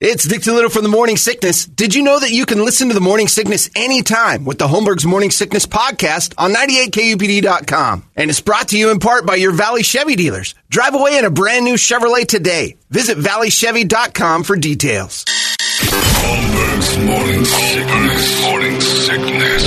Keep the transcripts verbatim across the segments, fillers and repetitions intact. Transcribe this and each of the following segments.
It's Dick DeLito from the Morning Sickness. Did you know that you can listen to the Morning Sickness anytime with the Holmberg's Morning Sickness podcast on ninety-eight K U P D dot com? And it's brought to you in part by your Valley Chevy dealers. Drive away in a brand new Chevrolet today. Visit valley chevy dot com for details. Holmberg's Morning Sickness. Morning Sickness.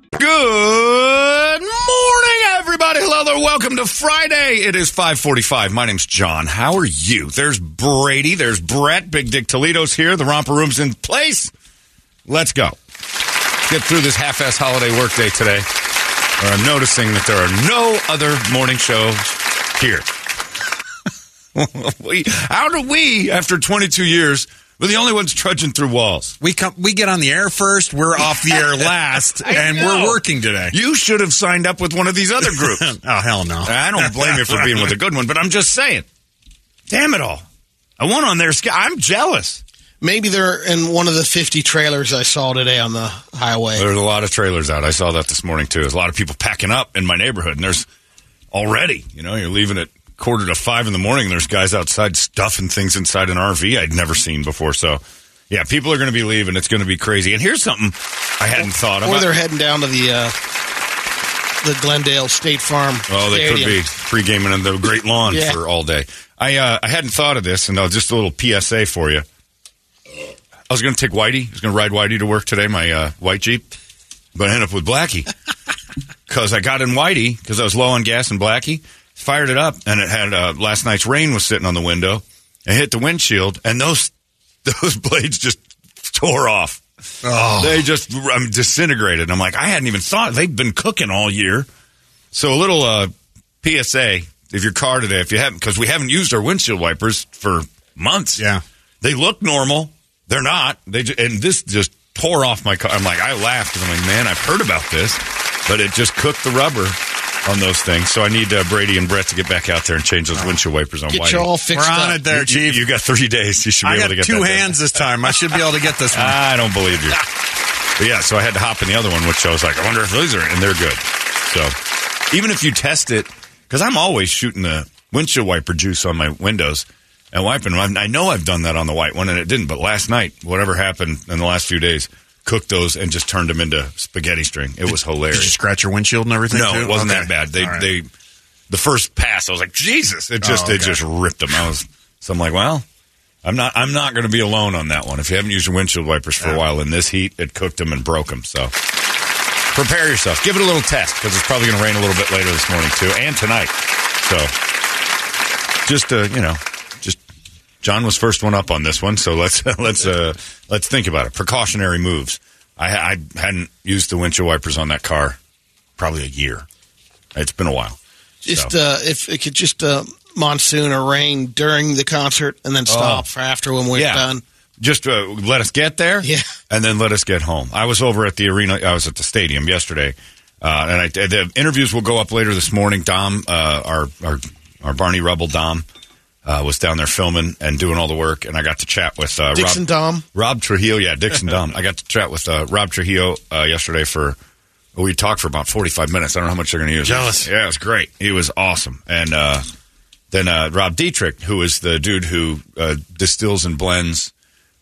Good morning, everybody. Hello there. Welcome to Friday. It is five forty-five. My name's John. How are you? There's Brady. There's Brett. Big Dick Toledo's here. The romper room's in place. Let's go. Get through this half-ass holiday workday today. I'm noticing that there are no other morning shows here. we, how do we, after twenty-two years... We're the only ones trudging through walls. We come, we get on the air first, we're off the air last, and know. We're working today. You should have signed up with one of these other groups. Oh, hell no. I don't blame you for being with a good one, but I'm just saying. Damn it all. I went on their scale. I'm jealous. Maybe they're in one of the fifty trailers I saw today on the highway. There's a lot of trailers out. I saw that this morning, too. There's a lot of people packing up in my neighborhood, and there's already, you know, you're leaving it. Quarter to five in the morning, and there's guys outside stuffing things inside an R V I'd never seen before. So, yeah, people are going to be leaving. It's going to be crazy. And here's something I hadn't thought about. Or they're heading down to the uh, the Glendale State Farm. Oh, they could be pre-gaming on the Great Lawn yeah. for all day. I uh, I hadn't thought of this, and I'll just a little P S A for you. I was going to take Whitey. I was going to ride Whitey to work today, my uh, white Jeep, but I ended up with Blackie because I got in Whitey because I was low on gas and Blackie. Fired it up, and it had uh, last night's rain was sitting on the window. It hit the windshield, and those those blades just tore off. Oh. They just um, disintegrated. And I'm like, I hadn't even thought. They've been cooking all year. So a little uh, P S A, if your car today, if you haven't, because we haven't used our windshield wipers for months. Yeah. They look normal. They're not. They just, and this just tore off my car. I'm like, I laughed. And I'm like, man, I've heard about this. But it just cooked the rubber on those things. So I need uh, Brady and Brett to get back out there and change those windshield wipers on Whitey. Get you all fixed We're on up. It there, you, Chief. You, you got three days. You should be I able to get that. I got two hands done. This time. I should be able to get this one. I don't believe you. But yeah, so I had to hop in the other one, which I was like, I wonder if those are, and they're good. So even if you test it, because I'm always shooting the windshield wiper juice on my windows and wiping them. I know I've done that on the white one, and it didn't. But last night, whatever happened in the last few days, cooked those and just turned them into spaghetti string. It was hilarious. Did you scratch your windshield and everything? No, too? It wasn't okay. that bad. They, right. they, the first pass, I was like, Jesus! It just, oh, okay. it just ripped them. I was, so I'm like, well, I'm not, I'm not going to be alone on that one. If you haven't used your windshield wipers for yeah. a while in this heat, it cooked them and broke them. So prepare yourself. Give it a little test because it's probably going to rain a little bit later this morning too and tonight. So just, uh, you know. John was first one up on this one, so let's let's uh, let's think about it. Precautionary moves. I, I hadn't used the windshield wipers on that car probably a year. It's been a while. Just so. uh, if it could just uh, monsoon or rain during the concert and then stop oh. for after when we're yeah. done. Just uh, let us get there, yeah. and then let us get home. I was over at the arena. I was at the stadium yesterday, uh, and I, the interviews will go up later this morning. Dom, uh, our our our Barney Rubble, Dom. Uh, was down there filming and doing all the work, and I got to chat with uh, Dixon Rob, Dom. Rob Trujillo, yeah, Dixon Dom. I got to chat with uh, Rob Trujillo uh, yesterday for, well, we talked for about forty-five minutes. I don't know how much they're going to use. Jealous. Yeah, it was great. He was awesome. And uh, then uh, Rob Dietrich, who is the dude who uh, distills and blends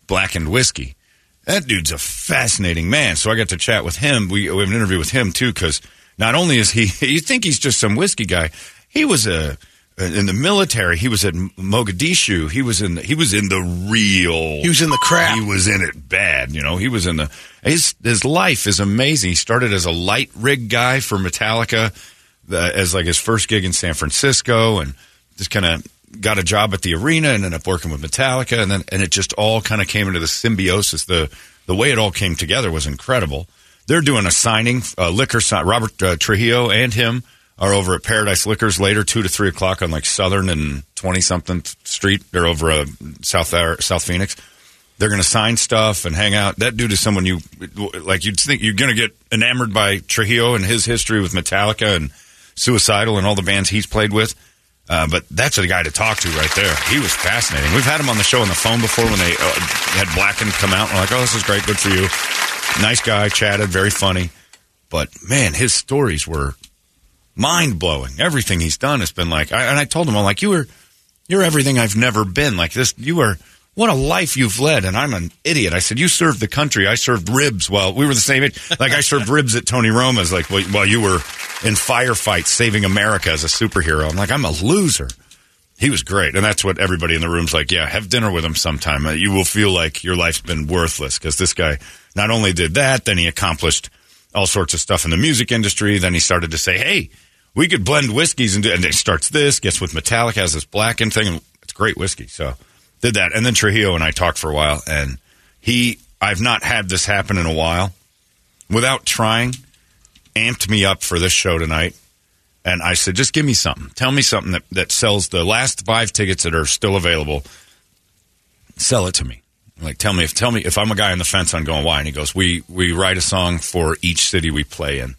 Blackened whiskey. That dude's a fascinating man. So I got to chat with him. We, we have an interview with him, too, because not only is he, you think he's just some whiskey guy, he was a... In the military, he was at Mogadishu. He was in. The, he was in the real. He was in the crap. He was in it bad. You know, he was in the. His his life is amazing. He started as a light rig guy for Metallica, uh, as like his first gig in San Francisco, and just kind of got a job at the arena, and ended up working with Metallica, and then and it just all kind of came into the symbiosis. The the way it all came together was incredible. They're doing a signing, a liquor sign. Robert uh, Trujillo and him. are over at Paradise Liquors later, two to three o'clock on like Southern and twenty-something Street. They're over uh, South South Phoenix. They're going to sign stuff and hang out. That dude is someone you, like, you'd think you're going to get enamored by Trujillo and his history with Metallica and Suicidal and all the bands he's played with. Uh, but that's a guy to talk to right there. He was fascinating. We've had him on the show on the phone before when they uh, had Blackened come out. And we're like, oh, this is great. Good for you. Nice guy. Chatted. Very funny. But, man, his stories were mind-blowing. Everything he's done has been like, I, and I told him, I'm like, you were, you're everything I've never been. Like this, you are, what a life you've led. And I'm an idiot. I said, you served the country. I served ribs while we were the same age. Like I served ribs at Tony Roma's, like while, while you were in firefights saving America as a superhero. I'm like, I'm a loser. He was great. And that's what everybody in the room's like, yeah, have dinner with him sometime. You will feel like your life's been worthless because this guy not only did that, then he accomplished all sorts of stuff in the music industry. Then he started to say, hey, we could blend whiskeys and do, and it starts this, gets with Metallica, has this Blackened thing, and it's great whiskey. So did that. And then Trujillo and I talked for a while, and he, I've not had this happen in a while, without trying, amped me up for this show tonight. And I said, just give me something. Tell me something that, that sells the last five tickets that are still available. Sell it to me. Like, tell me if tell me if I'm a guy on the fence on going why. And he goes, we we write a song for each city we play in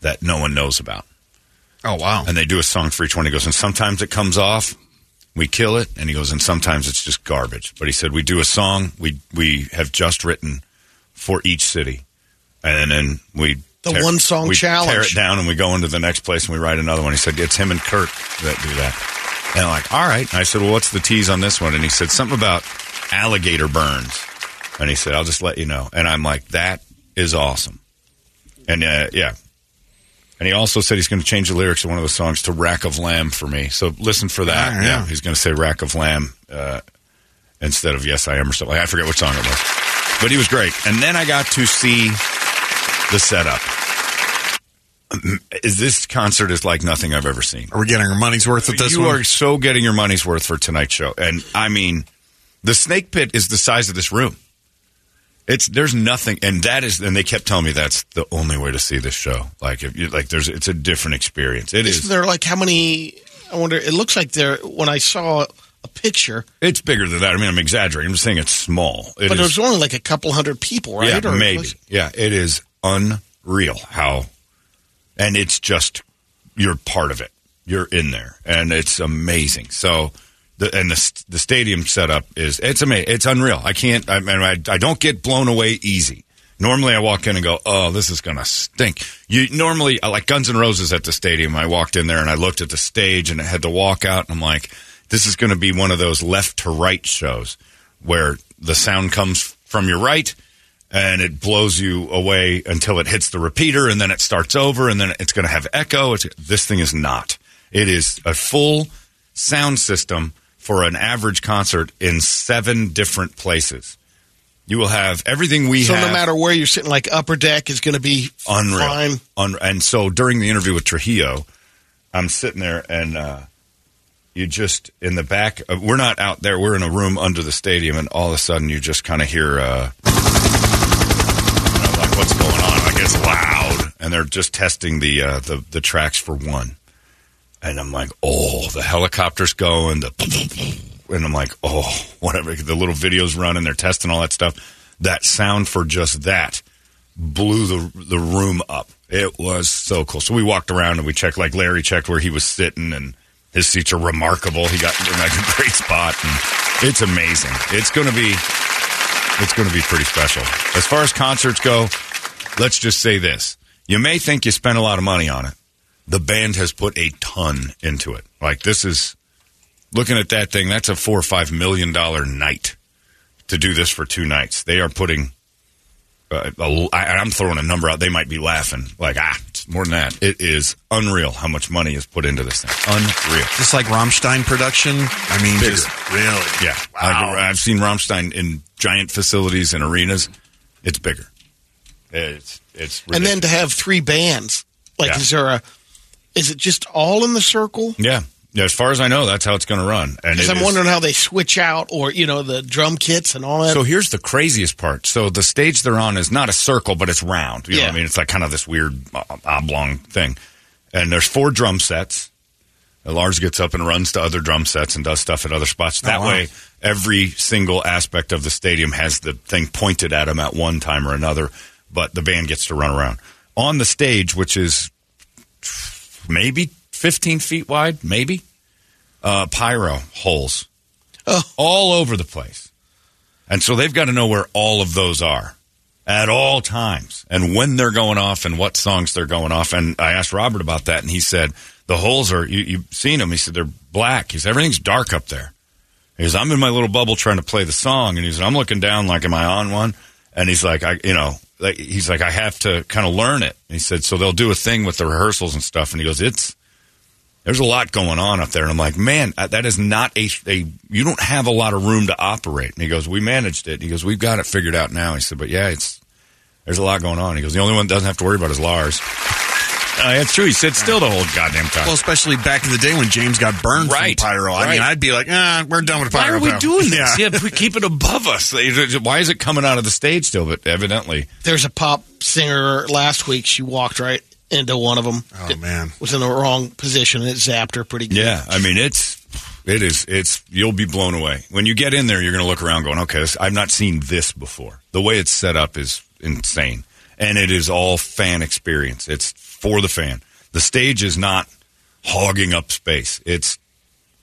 that no one knows about. Oh, wow. And they do a song for each one. He goes, and sometimes it comes off, we kill it. And he goes, and sometimes it's just garbage. But he said, we do a song we we have just written for each city. And then we the tear, one song we challenge. Tear it down and we go into the next place and we write another one. He said, it's him and Kirk that do that. And I'm like, all right. And I said, well, what's the tease on this one? And he said something about alligator burns, and he said, I'll just let you know. And I'm like, that is awesome. And uh, yeah, and he also said he's going to change the lyrics of one of the songs to rack of lamb for me, so listen for that. Yeah, yeah. yeah. He's going to say rack of lamb uh, instead of yes I am or something. I forget what song it was, but he was great. And then I got to see the setup. This concert is like nothing I've ever seen. Are we getting our money's worth at this you one? You are so getting your money's worth for tonight's show. And I mean, the snake pit is the size of this room. It's there's nothing, and that is, and they kept telling me that's the only way to see this show. Like, if you, like there's, it's a different experience. It Isn't is. There like how many? I wonder. It looks like there. When I saw a picture, it's bigger than that. I mean, I'm exaggerating. I'm saying it's small. It but there's only like a couple hundred people, right? Yeah, or maybe. It yeah, it is unreal how, and it's just you're part of it. You're in there, and it's amazing. So. The, and the the stadium setup is it's amazing. It's unreal. I can't. I mean, I, I don't get blown away easy. Normally, I walk in and go, "Oh, this is gonna stink." You normally like Guns N' Roses at the stadium. I walked in there and I looked at the stage and I had to walk out and I'm like, "This is gonna be one of those left to right shows where the sound comes from your right and it blows you away until it hits the repeater and then it starts over and then it's gonna have echo." It's, this thing is not. It is a full sound system. For an average concert in seven different places, you will have everything we so have. So no matter where you're sitting, like upper deck is going to be unreal. Fine. Un- and so during the interview with Trujillo, I'm sitting there and uh, you just in the back. Uh, we're not out there. We're in a room under the stadium, and all of a sudden you just kind of hear. Uh, and I'm like, what's going on? Like it's loud, and they're just testing the uh, the, the tracks for one. And I'm like, oh, the helicopter's going. The and I'm like, oh, whatever. The little video's running. They're testing all that stuff. That sound for just that blew the the room up. It was so cool. So we walked around and we checked. Like Larry checked where he was sitting, and his seats are remarkable. He got in like a great spot. And it's amazing. It's gonna be it's gonna be pretty special. As far as concerts go, let's just say this: you may think you spent a lot of money on it. The band has put a ton into it. Like, this is, looking at that thing, that's a four or five million dollar night to do this for two nights. They are putting, uh, a, I'm throwing a number out. They might be laughing. Like, ah, it's more than that. It is unreal how much money is put into this thing. Unreal. Just like Rammstein production. I mean, bigger. Just really. Yeah. Wow. I've, I've seen Rammstein in giant facilities and arenas. It's bigger. It's, it's ridiculous. And then to have three bands. Like, yeah. Is there a... Is it just all in the circle? Yeah. yeah. As far as I know, that's how it's going to run. Because I'm is. wondering how they switch out or, you know, the drum kits and all that. So here's the craziest part. So the stage they're on is not a circle, but it's round. You yeah. know what I mean? It's like kind of this weird oblong thing. And there's four drum sets. And Lars gets up and runs to other drum sets and does stuff at other spots. That oh, wow. way, every single aspect of the stadium has the thing pointed at him at one time or another, but the band gets to run around. On the stage, which is maybe fifteen feet wide, maybe, uh, pyro holes oh. all over the place. And so they've got to know where all of those are at all times and when they're going off and what songs they're going off. And I asked Robert about that, and he said, the holes are, you, you've seen them. He said, they're black. He said, everything's dark up there. He goes, I'm in my little bubble trying to play the song. And he said, I'm looking down like, am I on one? And he's like, I, you know, like, he's like, I have to kind of learn it. And he said, so they'll do a thing with the rehearsals and stuff. And he goes, it's, there's a lot going on up there. And I'm like, man, that is not a, a, you don't have a lot of room to operate. And he goes, we managed it. And he goes, we've got it figured out now. He said, but yeah, it's, there's a lot going on. He goes, the only one that doesn't have to worry about is Lars. Uh, that's true. He said still the whole goddamn time. Well, especially back in the day when James got burned right. from pyro. I right. mean, I'd be like, ah, we're done with pyro. Why are we now. doing this? Yeah, we keep it above us. Why is it coming out of the stage still? But evidently. There's a pop singer last week. She walked right into one of them. Oh, man. It was in the wrong position, and it zapped her pretty good. Yeah, I mean, it's, it is, it's, you'll be blown away. When you get in there, you're going to look around going, okay, this, I've not seen this before. The way it's set up is insane. And it is all fan experience. It's for the fan. The stage is not hogging up space. It's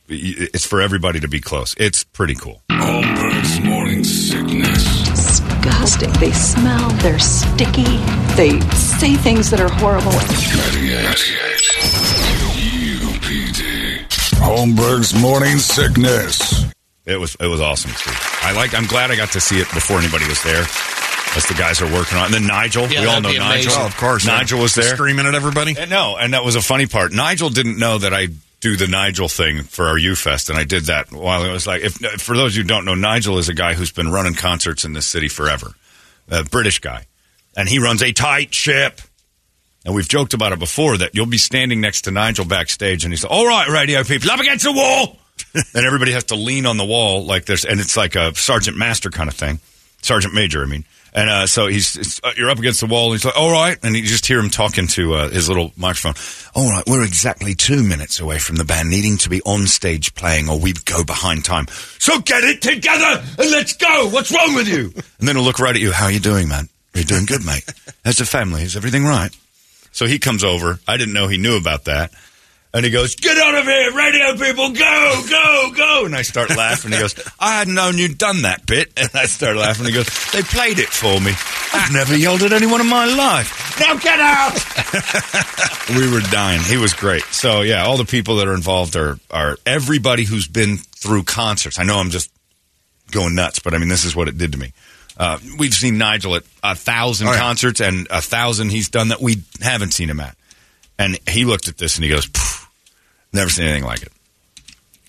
it's for everybody to be close. It's pretty cool. Holmberg's Morning Sickness. Disgusting. They smell. They're sticky. They say things that are horrible. U P D. Holmberg's Morning Sickness. It was it was awesome. I like. I'm glad I got to see it before anybody was there. As the guys are working on it. And then Nigel. Yeah, we all know Nigel. Oh, of course. Nigel was there. Screaming at everybody. And no, and that was a funny part. Nigel didn't know that I do the Nigel thing for our U-Fest, and I did that while I was like, if, for those who don't know, Nigel is a guy who's been running concerts in this city forever. A British guy. And he runs a tight ship. And we've joked about it before that you'll be standing next to Nigel backstage, and he's like, all right, radio people, up against the wall. And everybody has to lean on the wall like this, and it's like a sergeant master kind of thing. Sergeant major, I mean. And uh, so he's, uh, you're up against the wall, and he's like, all right. And you just hear him talking to uh, his little microphone. All right, we're exactly two minutes away from the band needing to be on stage playing, or we go behind time. So get it together and let's go. What's wrong with you? And then he'll look right at you. How are you doing, man? Are you doing good, mate? How's the family? Is everything right? So he comes over. I didn't know he knew about that. And he goes, get out of here, radio people, go, go, go. And I start laughing. He goes, I hadn't known you'd done that bit. And I start laughing. He goes, they played it for me. I've never yelled at anyone in my life. Now get out. We were dying. He was great. So, yeah, all the people that are involved are, are everybody who's been through concerts. I know I'm just going nuts, but, I mean, this is what it did to me. Uh, we've seen Nigel at a thousand right. concerts and a thousand he's done that we haven't seen him at. And he looked at this and he goes, never seen anything like it.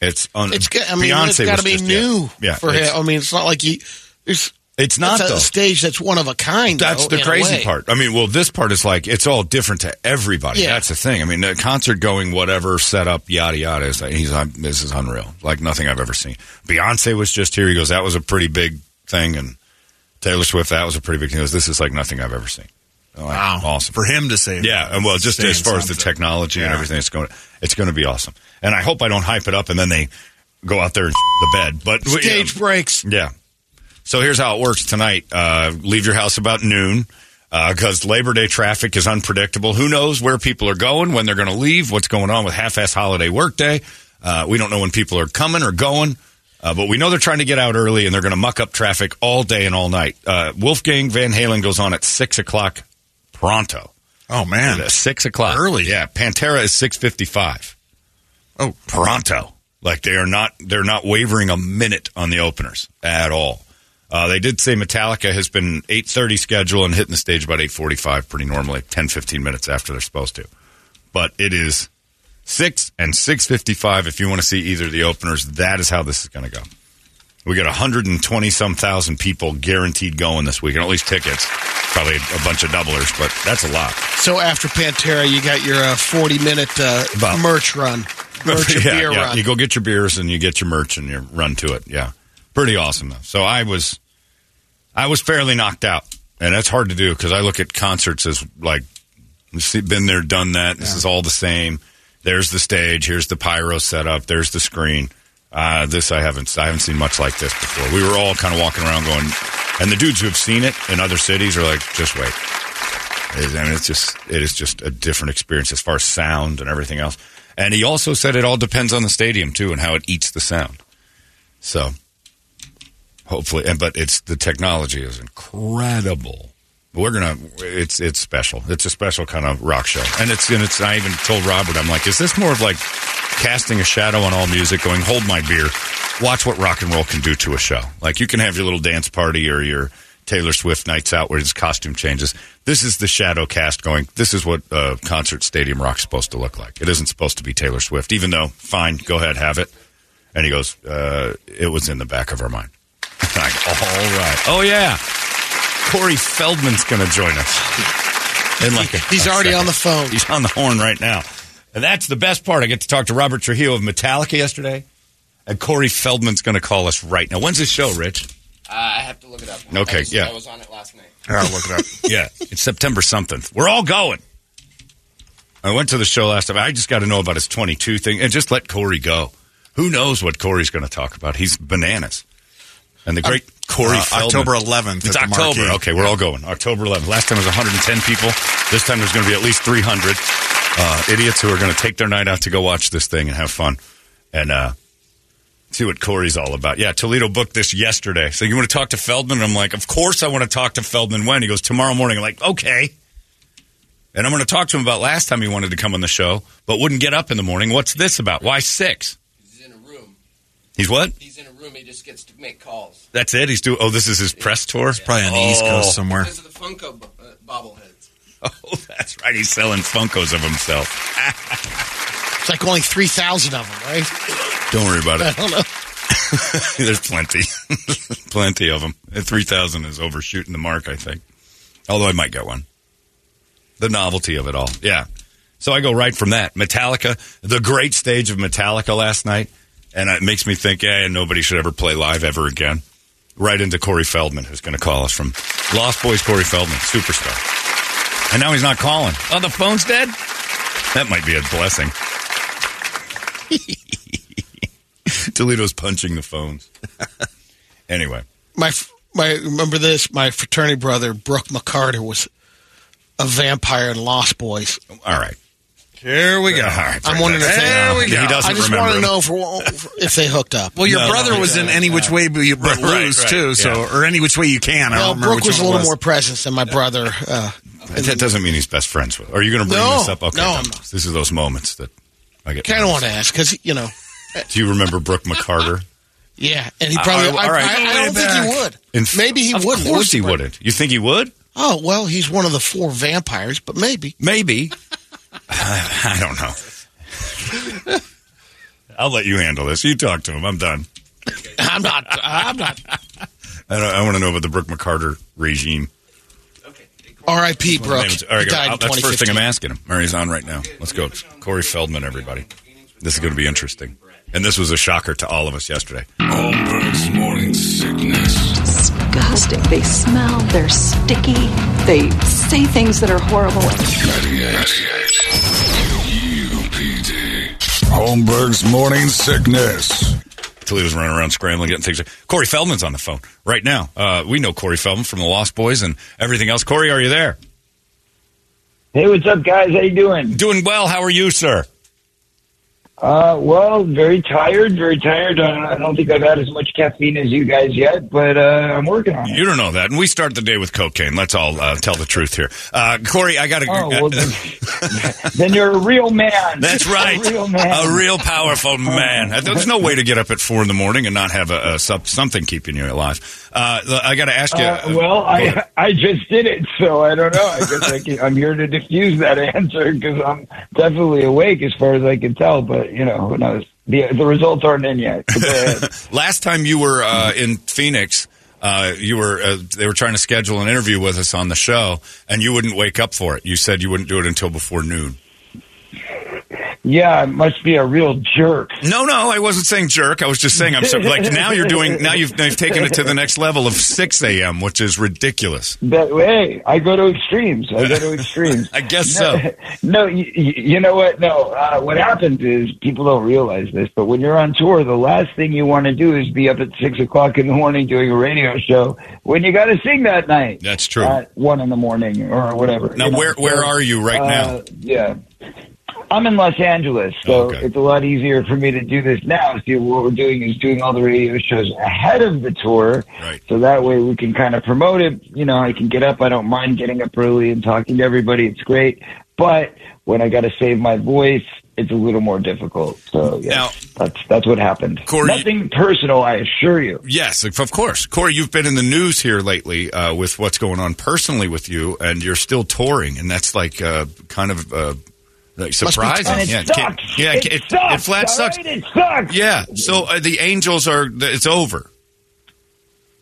It's un- it's I mean, Beyonce it's got to be new yeah. Yeah, for him. I mean, it's not like he. It's, it's not it's a though. stage that's one of a kind. That's though, the crazy part. I mean, well, this part is like it's all different to everybody. Yeah. That's the thing. I mean, the concert going, whatever setup, yada yada. Is like, he's like, this is unreal, like nothing I've ever seen. Beyonce was just here. He goes, that was a pretty big thing, and Taylor Swift, that was a pretty big thing. He goes, this is like nothing I've ever seen. Like, wow. Awesome. For him to say. Yeah. And well, just as far something. as the technology yeah. and everything, it's going, to, it's going to be awesome. And I hope I don't hype it up and then they go out there and the bed. But Stage yeah. breaks. Yeah. So here's how it works tonight. Uh, leave your house about noon because uh, Labor Day traffic is unpredictable. Who knows where people are going, when they're going to leave, what's going on with half-ass holiday workday. Uh, we don't know when people are coming or going. Uh, but we know they're trying to get out early and they're going to muck up traffic all day and all night. Uh, Wolfgang Van Halen goes on at six o'clock. Pronto. Oh, man. At six o'clock. Early. Yeah. Pantera is six fifty-five. Oh. Pronto. Like, they are not, they're not wavering a minute on the openers at all. Uh, they did say Metallica has been eight thirty schedule and hitting the stage about eight forty-five pretty normally, ten, fifteen minutes after they're supposed to. But it is six and six fifty-five if you want to see either of the openers. That is how this is going to go. We got one hundred twenty-some thousand people guaranteed going this weekend, at least tickets. Probably a bunch of doublers, but that's a lot. So after Pantera, you got your uh, forty-minute uh, merch run. Merch and yeah, beer yeah. run. You go get your beers and you get your merch and you run to it, yeah. Pretty awesome, though. So I was I was fairly knocked out, and that's hard to do because I look at concerts as like We've been there, done that. This yeah. is all the same. There's the stage. Here's the pyro setup. There's the screen. Uh, this I haven't. I haven't seen much like this before. We were all kind of walking around going, and the dudes who have seen it in other cities are like, just wait. I mean, it's just it is just a different experience as far as sound and everything else. And he also said it all depends on the stadium too and how it eats the sound. So hopefully, and but it's the technology is incredible. We're gonna, it's it's special. It's a special kind of rock show, and it's and it's. I even told Robert, I'm like, is this more of like casting a shadow on all music? Going, hold my beer, watch what rock and roll can do to a show. Like you can have your little dance party or your Taylor Swift nights out where his costume changes. This is the shadow cast going, this is what uh, concert stadium rock's supposed to look like. It isn't supposed to be Taylor Swift, even though, fine, go ahead, have it. And he goes, uh, it was in the back of our mind. Like, all right. Oh, yeah. Corey Feldman's going to join us. In like a, He's a already second. On the phone. He's on the horn right now. And that's the best part. I get to talk to Robert Trujillo of Metallica yesterday. And Corey Feldman's going to call us right now. When's his show, Rich? Uh, I have to look it up. Okay, I was, yeah. I was on it last night. I'll look it up. Yeah, it's September something. We're all going. I went to the show last time. I just got to know about his twenty-two thing and just let Corey go. Who knows what Corey's going to talk about? He's bananas. And the great uh, Corey uh, Feldman. October eleventh. It's October. Marquee. Okay, we're all going. October eleventh. Last time it was one hundred ten people. This time there's going to be at least three hundred uh, idiots who are going to take their night out to go watch this thing and have fun. And, uh, see what Corey's all about. Yeah, Toledo booked this yesterday. So you want to talk to Feldman? And I'm like, of course I want to talk to Feldman. When? He goes, tomorrow morning. I'm like, okay. And I'm going to talk to him about last time he wanted to come on the show, but wouldn't get up in the morning. What's this about? Why six? He's in a room. He's what? He's in a room. He just gets to make calls. That's it? He's doing, oh, this is his press tour? It's probably on the oh. East Coast somewhere. Because of the Funko bo- uh, bobbleheads. Oh, that's right. He's selling Funkos of himself. It's like only three thousand of them, right? Don't worry about it. I don't know. There's plenty. Plenty of them. three thousand is overshooting the mark, I think. Although I might get one. The novelty of it all. Yeah. So I go right from that. Metallica, the great stage of Metallica last night. And it makes me think, yeah, nobody should ever play live ever again. Right into Corey Feldman, who's going to call us from Lost Boys. Corey Feldman, superstar. And now he's not calling. Oh, the phone's dead? That might be a blessing. Toledo's punching the phones. Anyway, my my remember this. My fraternity brother Brooke McCarter was a vampire in Lost Boys. All right, here we go. All right, I'm wondering if they, uh, he doesn't I just want to know if, if they hooked up. Well, your no, brother no, was in Any Which Way You But Lose right, too, yeah. So or Any Which Way You Can. Well, I don't Brooke was a little was. more presence than my brother. Uh, that doesn't mean he's best friends with. Are you going to bring no, this up? Okay, no, I'm not. This is those moments that. I kind of want to ask because, you know. Do you remember Brooke McCarter? Yeah, and he probably, I, I, right. I, I don't think he would. F- maybe he wouldn't. Of course he wouldn't. You think he would? Oh, well, he's one of the four vampires, but maybe. Maybe. I don't know. I'll let you handle this. You talk to him. I'm done. I'm not. I'm not. I, don't, I want to know about the Brooke McCarter regime. R I P. Brooke. All right, that's the first thing I'm asking him. Murray's on right now. Let's go. Corey Feldman, everybody. This is going to be interesting. And this was a shocker to all of us yesterday. Holmberg's Morning Sickness. Disgusting. They smell. They're sticky. They say things that are horrible. ninety-eight U P D. Holmberg's Morning Sickness. He was running around scrambling, getting things. Corey Feldman's on the phone right now. Uh, we know Corey Feldman from the Lost Boys and everything else. Corey, are you there? Hey, what's up, guys? How you doing? Doing well. How are you, sir? Uh, well, very tired, very tired. Uh, I don't think I've had as much caffeine as you guys yet, but uh, I'm working on it. You don't know that. And we start the day with cocaine. Let's all uh, tell the truth here. Uh, Corey, I got to... Oh, well, then, then you're a real man. That's right. A real man. A real powerful man. There's no way to get up at four in the morning and not have a, a sub, something keeping you alive. Uh, I got to ask you... Uh, well, I, I just did it, so I don't know. I guess I can, I'm here to diffuse that answer because I'm definitely awake as far as I can tell, but you know, who knows? The, the results aren't in yet. Last time you were uh, in Phoenix, uh, you were uh, they were trying to schedule an interview with us on the show, and you wouldn't wake up for it. You said you wouldn't do it until before noon. yeah, I must be a real jerk. No, no, I wasn't saying jerk. I was just saying I'm so like now you're doing now you've, now you've taken it to the next level of six a.m., which is ridiculous. But hey, I go to extremes. I go to extremes. I guess so. No, you, you know what? No, uh, what happens is people don't realize this, but when you're on tour, the last thing you want to do is be up at six o'clock in the morning doing a radio show when you got to sing that night. That's true. At one in the morning or whatever. Now, you know? where where are you right now? Uh, yeah. I'm in Los Angeles, so okay. It's a lot easier for me to do this now. See, what we're doing is doing all the radio shows ahead of the tour, right. So that way we can kind of promote it. You know, I can get up. I don't mind getting up early and talking to everybody. It's great. But when I got to save my voice, it's a little more difficult. So, yeah, now, that's that's what happened. Corey, nothing personal, I assure you. Yes, of course. Corey, you've been in the news here lately uh, with what's going on personally with you, and you're still touring, and that's like uh, kind of... Uh, Like surprising, it yeah, sucks. yeah, it, it, sucks. it flat sucks. Right? It sucks. Yeah, so uh, the Angels are. It's over.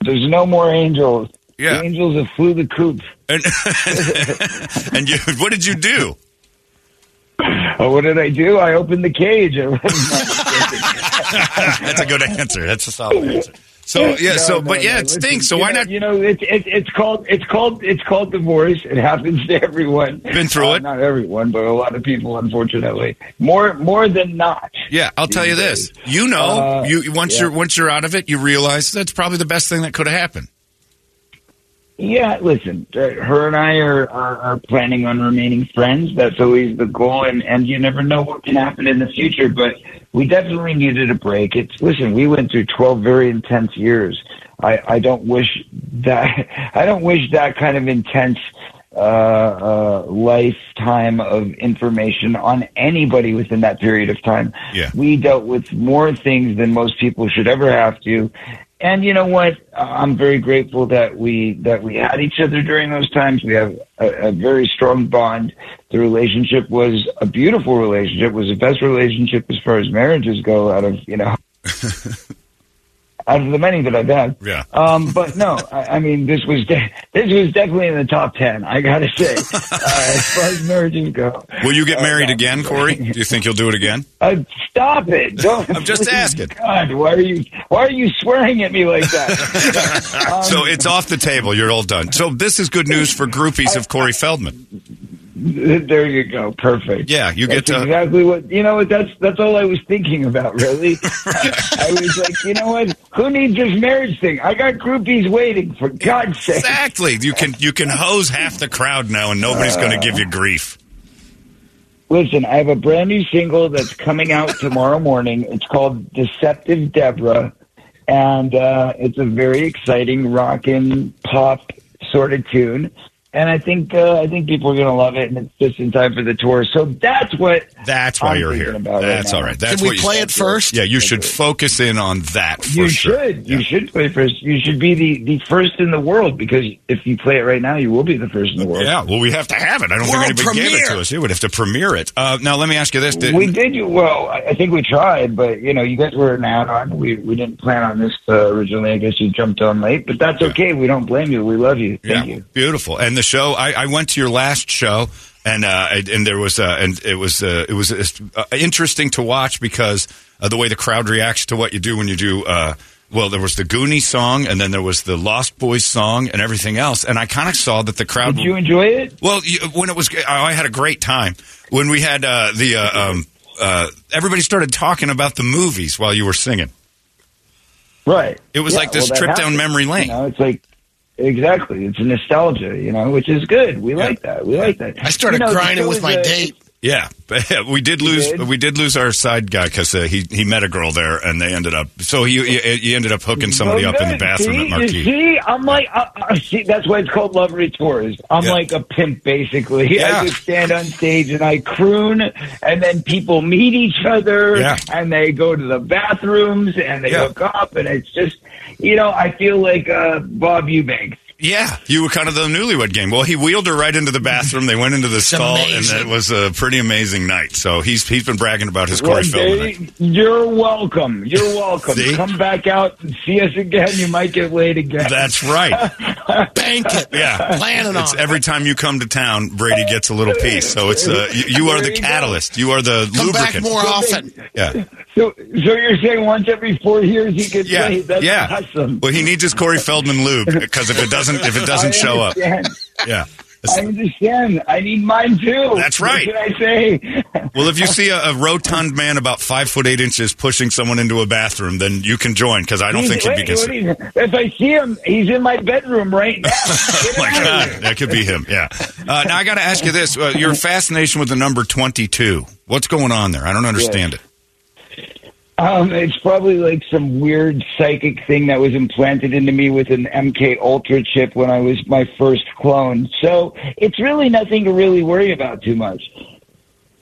There's no more Angels. Yeah, the Angels have flew the coop. And, and you, what did you do? Oh, what did I do? I opened the cage. That's a good answer. That's a solid answer. So yeah, no, so no, but yeah, no. it stinks. So you why know, not? You know, it's it, it's called it's called it's called divorce. It happens to everyone. Been through uh, it. Not everyone, but a lot of people, unfortunately. More more than not. Yeah, I'll tell you days. this. You know, uh, you once yeah. you're once you're out of it, you realize that's probably the best thing that could have happened. Yeah, listen, uh, her and I are, are, are planning on remaining friends. That's always the goal, and, and you never know what can happen in the future, but we definitely needed a break. It's listen, we went through twelve very intense years. I, I don't wish that, I don't wish that kind of intense uh, uh, lifetime of information on anybody within that period of time. Yeah. We dealt with more things than most people should ever have to. And you know what? I'm very grateful that we that we had each other during those times. We have a, a very strong bond. The relationship was a beautiful relationship. It was the best relationship as far as marriages go. Out of you know, out of the many that I've had. Yeah. Um, but no, I, I mean this was de- this was definitely in the top ten. I gotta say, uh, as far as marriages go. Will you get married uh, again, Corey? Do you think you'll do it again? Uh, Stop it! Don't, I'm just please, asking. God, why are you why are you swearing at me like that? um, so it's off the table. You're all done. So this is good news for groupies I, of Corey Feldman. There you go. Perfect. Yeah, you that's get to exactly what you know. What that's that's all I was thinking about. Really, I was like, you know what? Who needs this marriage thing? I got groupies waiting. For God's sake! Exactly. You can you can hose half the crowd now, and nobody's uh, going to give you grief. Listen, I have a brand new single that's coming out tomorrow morning. It's called Deceptive Deborah, and uh, it's a very exciting rockin' pop sort of tune. And I think uh, I think people are going to love it, and it's just in time for the tour. So that's what that's why I'm you're here. About that's right all right. That's Can we what play it first? Yeah, you should focus in on that. For you sure. should. Yeah. You should play first. You should be the, the first in the world, because if you play it right now, you will be the first in the world. Yeah. Well, we have to have it. I don't world think anybody premiere. gave it to us. You would have to premiere it. Uh, now, let me ask you this: did, we did. You, well, I think we tried, but you know, you guys were an add-on. We we didn't plan on this uh, originally. I guess you jumped on late, but that's yeah. okay. We don't blame you. We love you. Thank yeah. you. Beautiful. And the show I, I went to your last show and uh and there was uh and it was uh, it was uh, interesting to watch because of the way the crowd reacts to what you do when you do uh well there was the Goonies song and then there was the Lost Boys song and everything else, and I kind of saw that the crowd. Did you enjoy it? Well, when it was I had a great time when we had uh the uh, um uh everybody started talking about the movies while you were singing. Right. It was yeah, like this well, trip happens. down memory lane. You know, it's like exactly. It's nostalgia, you know, which is good. We yeah. like that. We like that. I started you know, grinding with my a, date. Yeah. we did lose did. we did lose our side guy because uh, he, he met a girl there and they ended up. So he, he ended up hooking somebody so up in the bathroom see, at Marquee. See, I'm like, uh, uh, see, that's why it's called Love Tours. I'm yeah. like a pimp, basically. Yeah. I just stand on stage and I croon and then people meet each other yeah. and they go to the bathrooms and they yeah. hook up and it's just, you know, I feel like uh, Bob Eubanks. Yeah, you were kind of the newlywed game. Well, he wheeled her right into the bathroom. They went into the stall, amazing. And it was a pretty amazing night. So he's he's been bragging about his Corey Feldman. You're welcome. You're welcome. Come back out and see us again. You might get laid again. That's right. Bank it. Yeah. Plan it on. It's every time you come to town, Brady gets a little piece. So it's uh, you, you are the catalyst. You are the come lubricant. Come back more so often. They, yeah. So, so you're saying once every four years he gets yeah. laid? That's yeah. awesome. Well, he needs his Corey Feldman lube because if it doesn't. If it doesn't show up, yeah, I understand. I need mine too. That's right. What can I say? Well, if you see a, a rotund man about five foot eight inches pushing someone into a bathroom, then you can join because I don't he's, think he'd be considered. If I see him, he's in my bedroom right now. Oh my God, that could be him. Yeah. Uh, now I got to ask you this: uh, your fascination with the number twenty-two. What's going on there? I don't understand yes. it. Um, it's probably like some weird psychic thing that was implanted into me with an M K Ultra chip when I was my first clone. So it's really nothing to really worry about too much.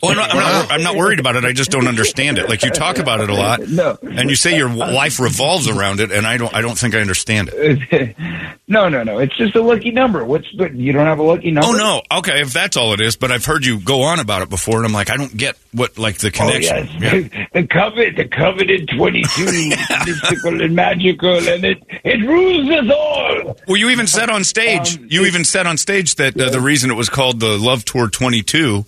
Well, I'm not, I'm not, I'm not worried about it. I just don't understand it. Like you talk about it a lot, no. and you say your life revolves around it, and I don't. I don't think I understand it. No, no, no. It's just a lucky number. What's the, you don't have a lucky number? Oh no. Okay, if that's all it is. But I've heard you go on about it before, and I'm like, I don't get what like the connection. Oh, yes. yeah. the, the covet, the coveted twenty-two, yeah. mystical and magical, and it it rules us all. Well, you even said on stage. Um, you even said on stage that uh, yeah. the reason it was called the Love Tour twenty-two.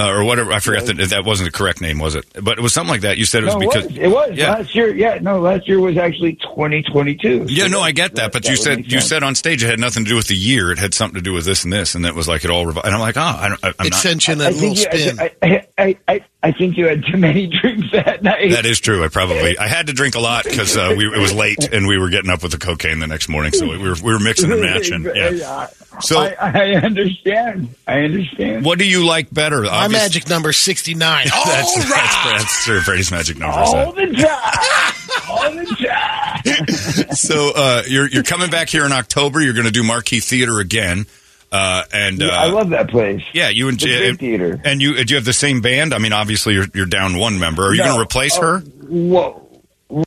Uh, or whatever, I forgot that that wasn't the correct name, was it? But it was something like that. You said it was no, it because... Was. It was. Yeah. Last year, yeah. No, last year was actually twenty twenty-two. Yeah, so no, I get that. But that you said you said on stage it had nothing to do with the year. It had something to do with this and this. And that was like it all... Revo- and I'm like, oh, I don't, I, I'm it not... It sent you in that I little you, spin. I, I, I, I, I think you had too many drinks that night. That is true. I probably... I had to drink a lot because uh, we, it was late and we were getting up with the cocaine the next morning. So we were, we were mixing and matching. Yeah. So I, I understand. I understand. What do you like better? My Obvious. magic number sixty-nine. All that's, right. that's, that's Sir Brady's magic number. All the time. All the time. So uh, you're you're coming back here in October. You're going to do Marquee Theater again. Uh, and uh, yeah, I love that place. Yeah, you and J- theater. And you do you have the same band? I mean, obviously you're you're down one member. Are you no. going to replace oh, her? Whoa.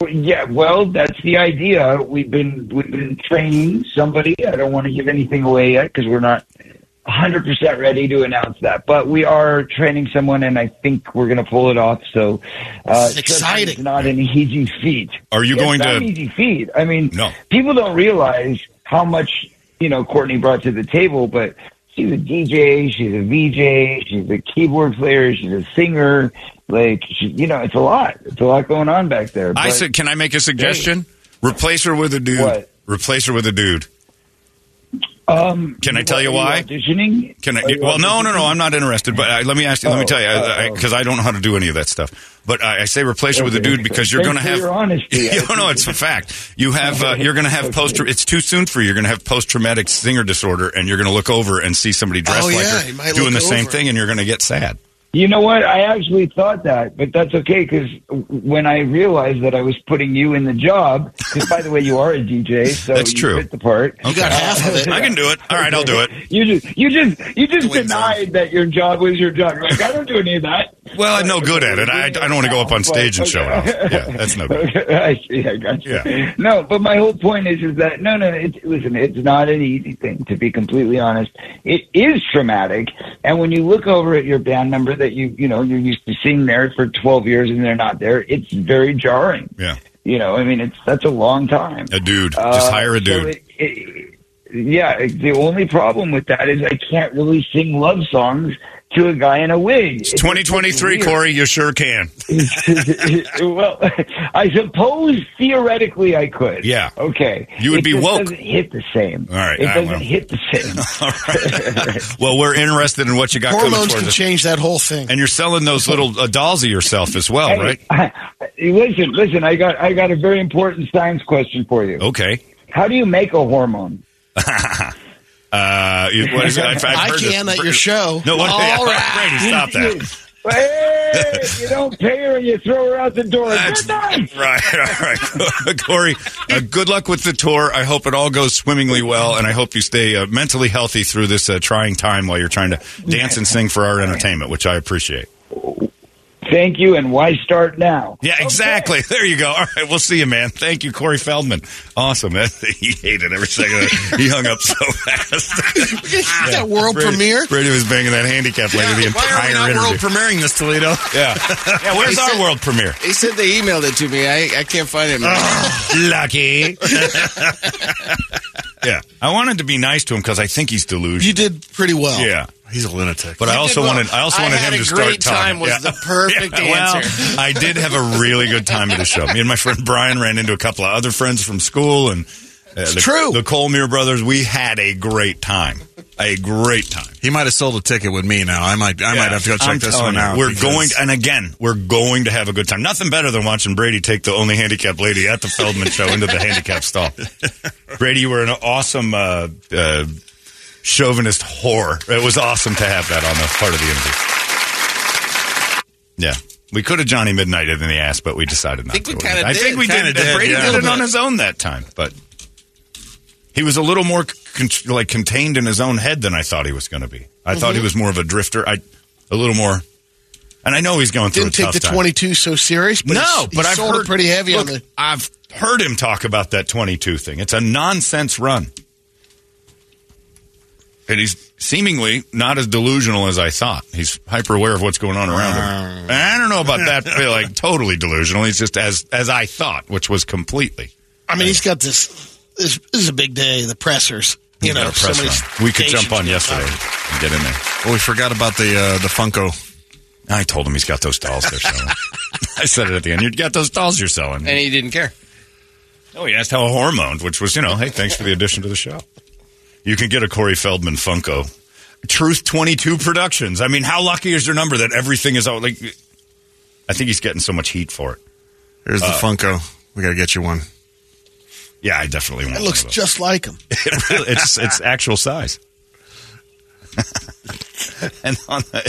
Yeah, well, that's the idea. We've been we've been training somebody. I don't want to give anything away yet because we're not one hundred percent ready to announce that. But we are training someone, and I think we're going to pull it off. So uh, it's exciting. It's not an easy feat. Are you it's going not to? Not an easy feat. I mean, no. people don't realize how much you know Courtney brought to the table, but. She's a D J, she's a V J, she's a keyboard player, she's a singer. Like, she, you know, it's a lot. It's a lot going on back there. But, I said, can I make a suggestion? Hey. Replace her with a dude. What? Replace her with a dude. Um, can I tell you why? Auditioning? Can I? You well, auditioning? no, no, no. I'm not interested. But I, let me ask you. Let oh, me tell you, because I, I, I don't know how to do any of that stuff. But I, I say replace okay. it with a dude because you're going to have. Your honesty. You know, it's a fact. You have. Uh, you're going to have okay. post. It's too soon for you. You're going to have post-traumatic singer disorder, and you're going to look over and see somebody dressed oh, like yeah, her doing the over. same thing, and you're going to get sad. You know what? I actually thought that, but that's okay because when I realized that I was putting you in the job, because by the way, you are a D J, so that's you true. fit the part. Okay. You got half of it. I can do it. All right, I'll do it. You just, you just, you just denied on. that your job was your job. You're like, I don't do any of that. Well, I'm no good at it. I, I don't want to go up on stage and show it off. Yeah, that's no good. Okay. I see. I got you. Yeah. No, but my whole point is, is that no, no. It, listen, it's not an easy thing to be completely honest. It is traumatic, and when you look over at your band member. That you you know you're used to seeing there for twelve years and they're not there. It's very jarring. Yeah, you know, I mean, it's that's a long time. A dude, uh, just hire a dude. So it, it, yeah, the only problem with that is I can't really sing love songs to a guy in a wig. It's twenty twenty-three, Corey. You sure can. Well, I suppose theoretically I could. Yeah. Okay. You would it be just woke. It doesn't hit the same. All right. It all doesn't well. hit the same. All right. Well, we're interested in what you got Hormones coming towards us. Hormones can change that whole thing. And you're selling those little uh, dolls of yourself as well, hey, right? I, listen, listen. I got I got a very important science question for you. Okay. How do you make a hormone? Uh, what is it? I've, I've heard I can this. at your show. No, what? All right. Brady, stop that. Hey, you don't pay her and you throw her out the door. That's good right. All right. Corey, uh, good luck with the tour. I hope it all goes swimmingly well, and I hope you stay uh, mentally healthy through this uh, trying time while you're trying to dance and sing for our entertainment, which I appreciate. Thank you, and why start now? Yeah, exactly. Okay. There you go. All right, we'll see you, man. Thank you, Corey Feldman. Awesome. He hated every second of it. He hung up so fast. Yeah. That world Brady, premiere. Brady was banging that handicap lady yeah, the entire interview. Why are we not world premiering this, Toledo? Yeah. Yeah, where's he our said, world premiere? He said they emailed it to me. I, I can't find it. Oh, lucky. Yeah. I wanted to be nice to him because I think he's delusional. You did pretty well. Yeah. He's a lunatic. But you I also well. wanted I also wanted I him to start talking. I had a great time was yeah. the perfect yeah. well, answer. I did have a really good time at the show. Me and my friend Brian ran into a couple of other friends from school. and uh, It's the, true. The Colmere brothers, we had a great time. A great time. He might have sold a ticket with me now. I might I yeah. might have to go check I'm this one out. We're because... going to, and again, we're going to have a good time. Nothing better than watching Brady take the only handicapped lady at the Feldman show into the handicapped stall. Brady, you were an awesome... Uh, uh, chauvinist whore. It was awesome to have that on the part of the interview. Yeah. We could have Johnny Midnighted in the ass, but we decided not I think to. We kinda I did. think we kind of did. did. Brady yeah. did it on his own that time, but he was a little more con- like contained in his own head than I thought he was going to be. I mm-hmm. thought he was more of a drifter. I a little more, and I know he's going through Didn't a tough time. Didn't take the twenty-two so serious, but no, but I've heard pretty heavy. Look, on the- I've heard him talk about that twenty-two thing. It's a nonsense run. And he's seemingly not as delusional as I thought. He's hyper aware of what's going on around him. And I don't know about that, like totally delusional. He's just as as I thought, which was completely. I mean, uh, he's got this, this. This is a big day. The pressers, you know, press so we could jump on yesterday and get in there. Well, we forgot about the uh, the Funko. I told him he's got those dolls they're selling. I said it at the end. You got those dolls you're selling, and he didn't care. Oh, he asked how hormoned, which was, you know, hey, thanks for the addition to the show. You can get a Corey Feldman Funko. Truth twenty-two Productions. I mean, how lucky is their number that everything is out? Like, I think he's getting so much heat for it. Here's uh, the Funko. We got to get you one. Yeah, I definitely want one. It looks just like him. It really, it's it's actual size. And on the,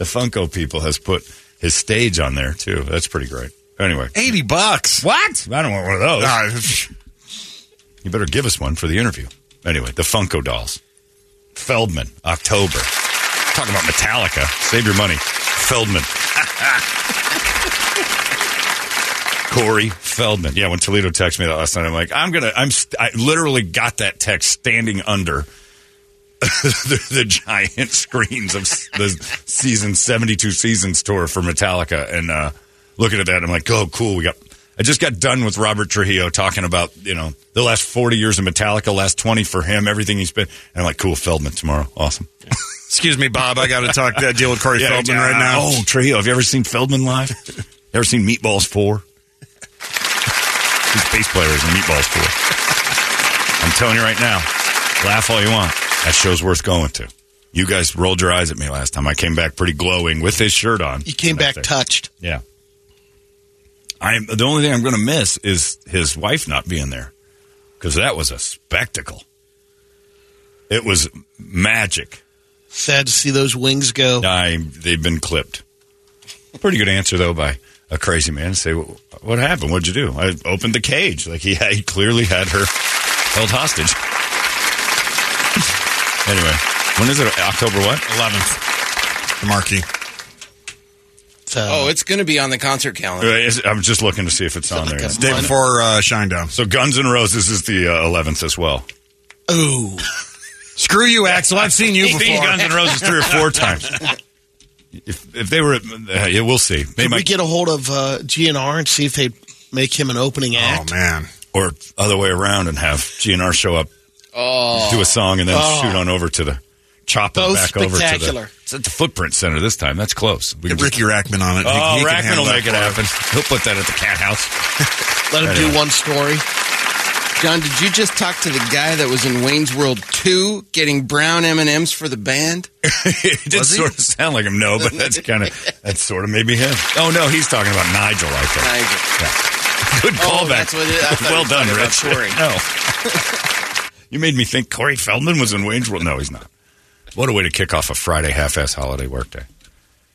the Funko people has put his stage on there, too. That's pretty great. Anyway. eighty bucks. What? I don't want one of those. Nah. You better give us one for the interview. Anyway, the Funko dolls. Feldman, October. Talking about Metallica. Save your money. Feldman. Corey Feldman. Yeah, when Toledo texted me that last night, I'm like, I'm going to, I'm, st- I literally got that text standing under the, the giant screens of the season, seventy-two seasons tour for Metallica. And uh, looking at that, I'm like, oh, cool. We got. I just got done with Robert Trujillo talking about, you know, the last forty years of Metallica, last twenty for him, everything he's been. And I'm like, cool, Feldman tomorrow. Awesome. Excuse me, Bob. I got to talk that deal with Corey yeah, Feldman yeah. right now. Oh, Trujillo. Have you ever seen Feldman live? Ever seen Meatballs four? His bass player is in Meatballs four. I'm telling you right now, laugh all you want. That show's worth going to. You guys rolled your eyes at me last time. I came back pretty glowing with his shirt on. You came back touched. Yeah. I'm, the only thing I'm going to miss is his wife not being there, because that was a spectacle. It was magic. Sad to see those wings go. I, they've been clipped. Pretty good answer, though, by a crazy man. Say, well, what happened? What'd you do? I opened the cage. Like he, had, he clearly had her held hostage. Anyway, when is it? October what? eleventh. The marquee. So. Oh, it's going to be on the concert calendar. I'm just looking to see if it's, it's on like there. It's day before uh, Shinedown. So Guns N' Roses is the uh, eleventh as well. Ooh. Screw you, Axel. I've seen you before. I've seen Guns N' Roses three or four times. If, if they were, uh, yeah, we'll see. They Can might... we get a hold of uh, G N R and see if they make him an opening act? Oh, man. Or other way around and have G N R show up, oh. do a song, and then oh. shoot on over to the... Chop them back over to the, it's at the Footprint Center this time. That's close. We Get just, Ricky Rackman on it. Oh, he, he Rackman will make it happen. He'll put that at the cat house. Let him anyway. do one story. John, did you just talk to the guy that was in Wayne's World two getting brown M and M's for the band? It did sort of sound like him, no, but that's kind of that's sort of maybe him. Oh, no, he's talking about Nigel, I think. Nigel. Yeah. Good callback. Oh, well done, Rich. No. You made me think Corey Feldman was in Wayne's World. No, he's not. What a way to kick off a Friday half-ass holiday workday.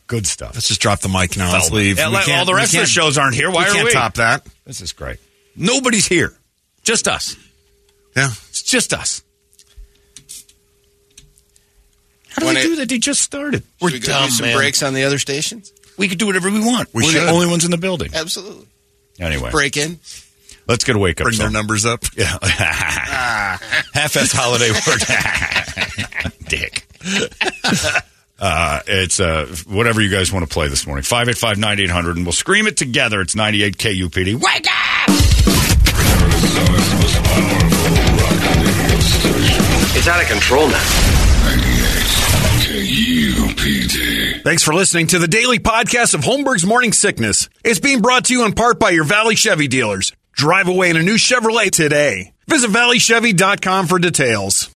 Good stuff. Let's just drop the mic now. Let's leave. Yeah, let, all the rest of the shows aren't here. Why we are we? We can't top that. This is great. Nobody's here. Just us. Yeah. It's just us. How did we do that? They just started. We're dumb, man. Should we go do some breaks on the other stations? We could do whatever we want. We We're should. the only ones in the building. Absolutely. Anyway. Break in. Let's get a wake up. Bring song. Their numbers up. Yeah. Half-assed holiday word. Dick. Uh, it's uh, whatever you guys want to play this morning. five eight five, nine eight hundred, and we'll scream it together. It's ninety-eight K U P D. Wake up! It's out of control now. ninety-eight K U P D. Thanks for listening to the daily podcast of Holmberg's Morning Sickness. It's being brought to you in part by your Valley Chevy dealers. Drive away in a new Chevrolet today. Visit valley chevy dot com for details.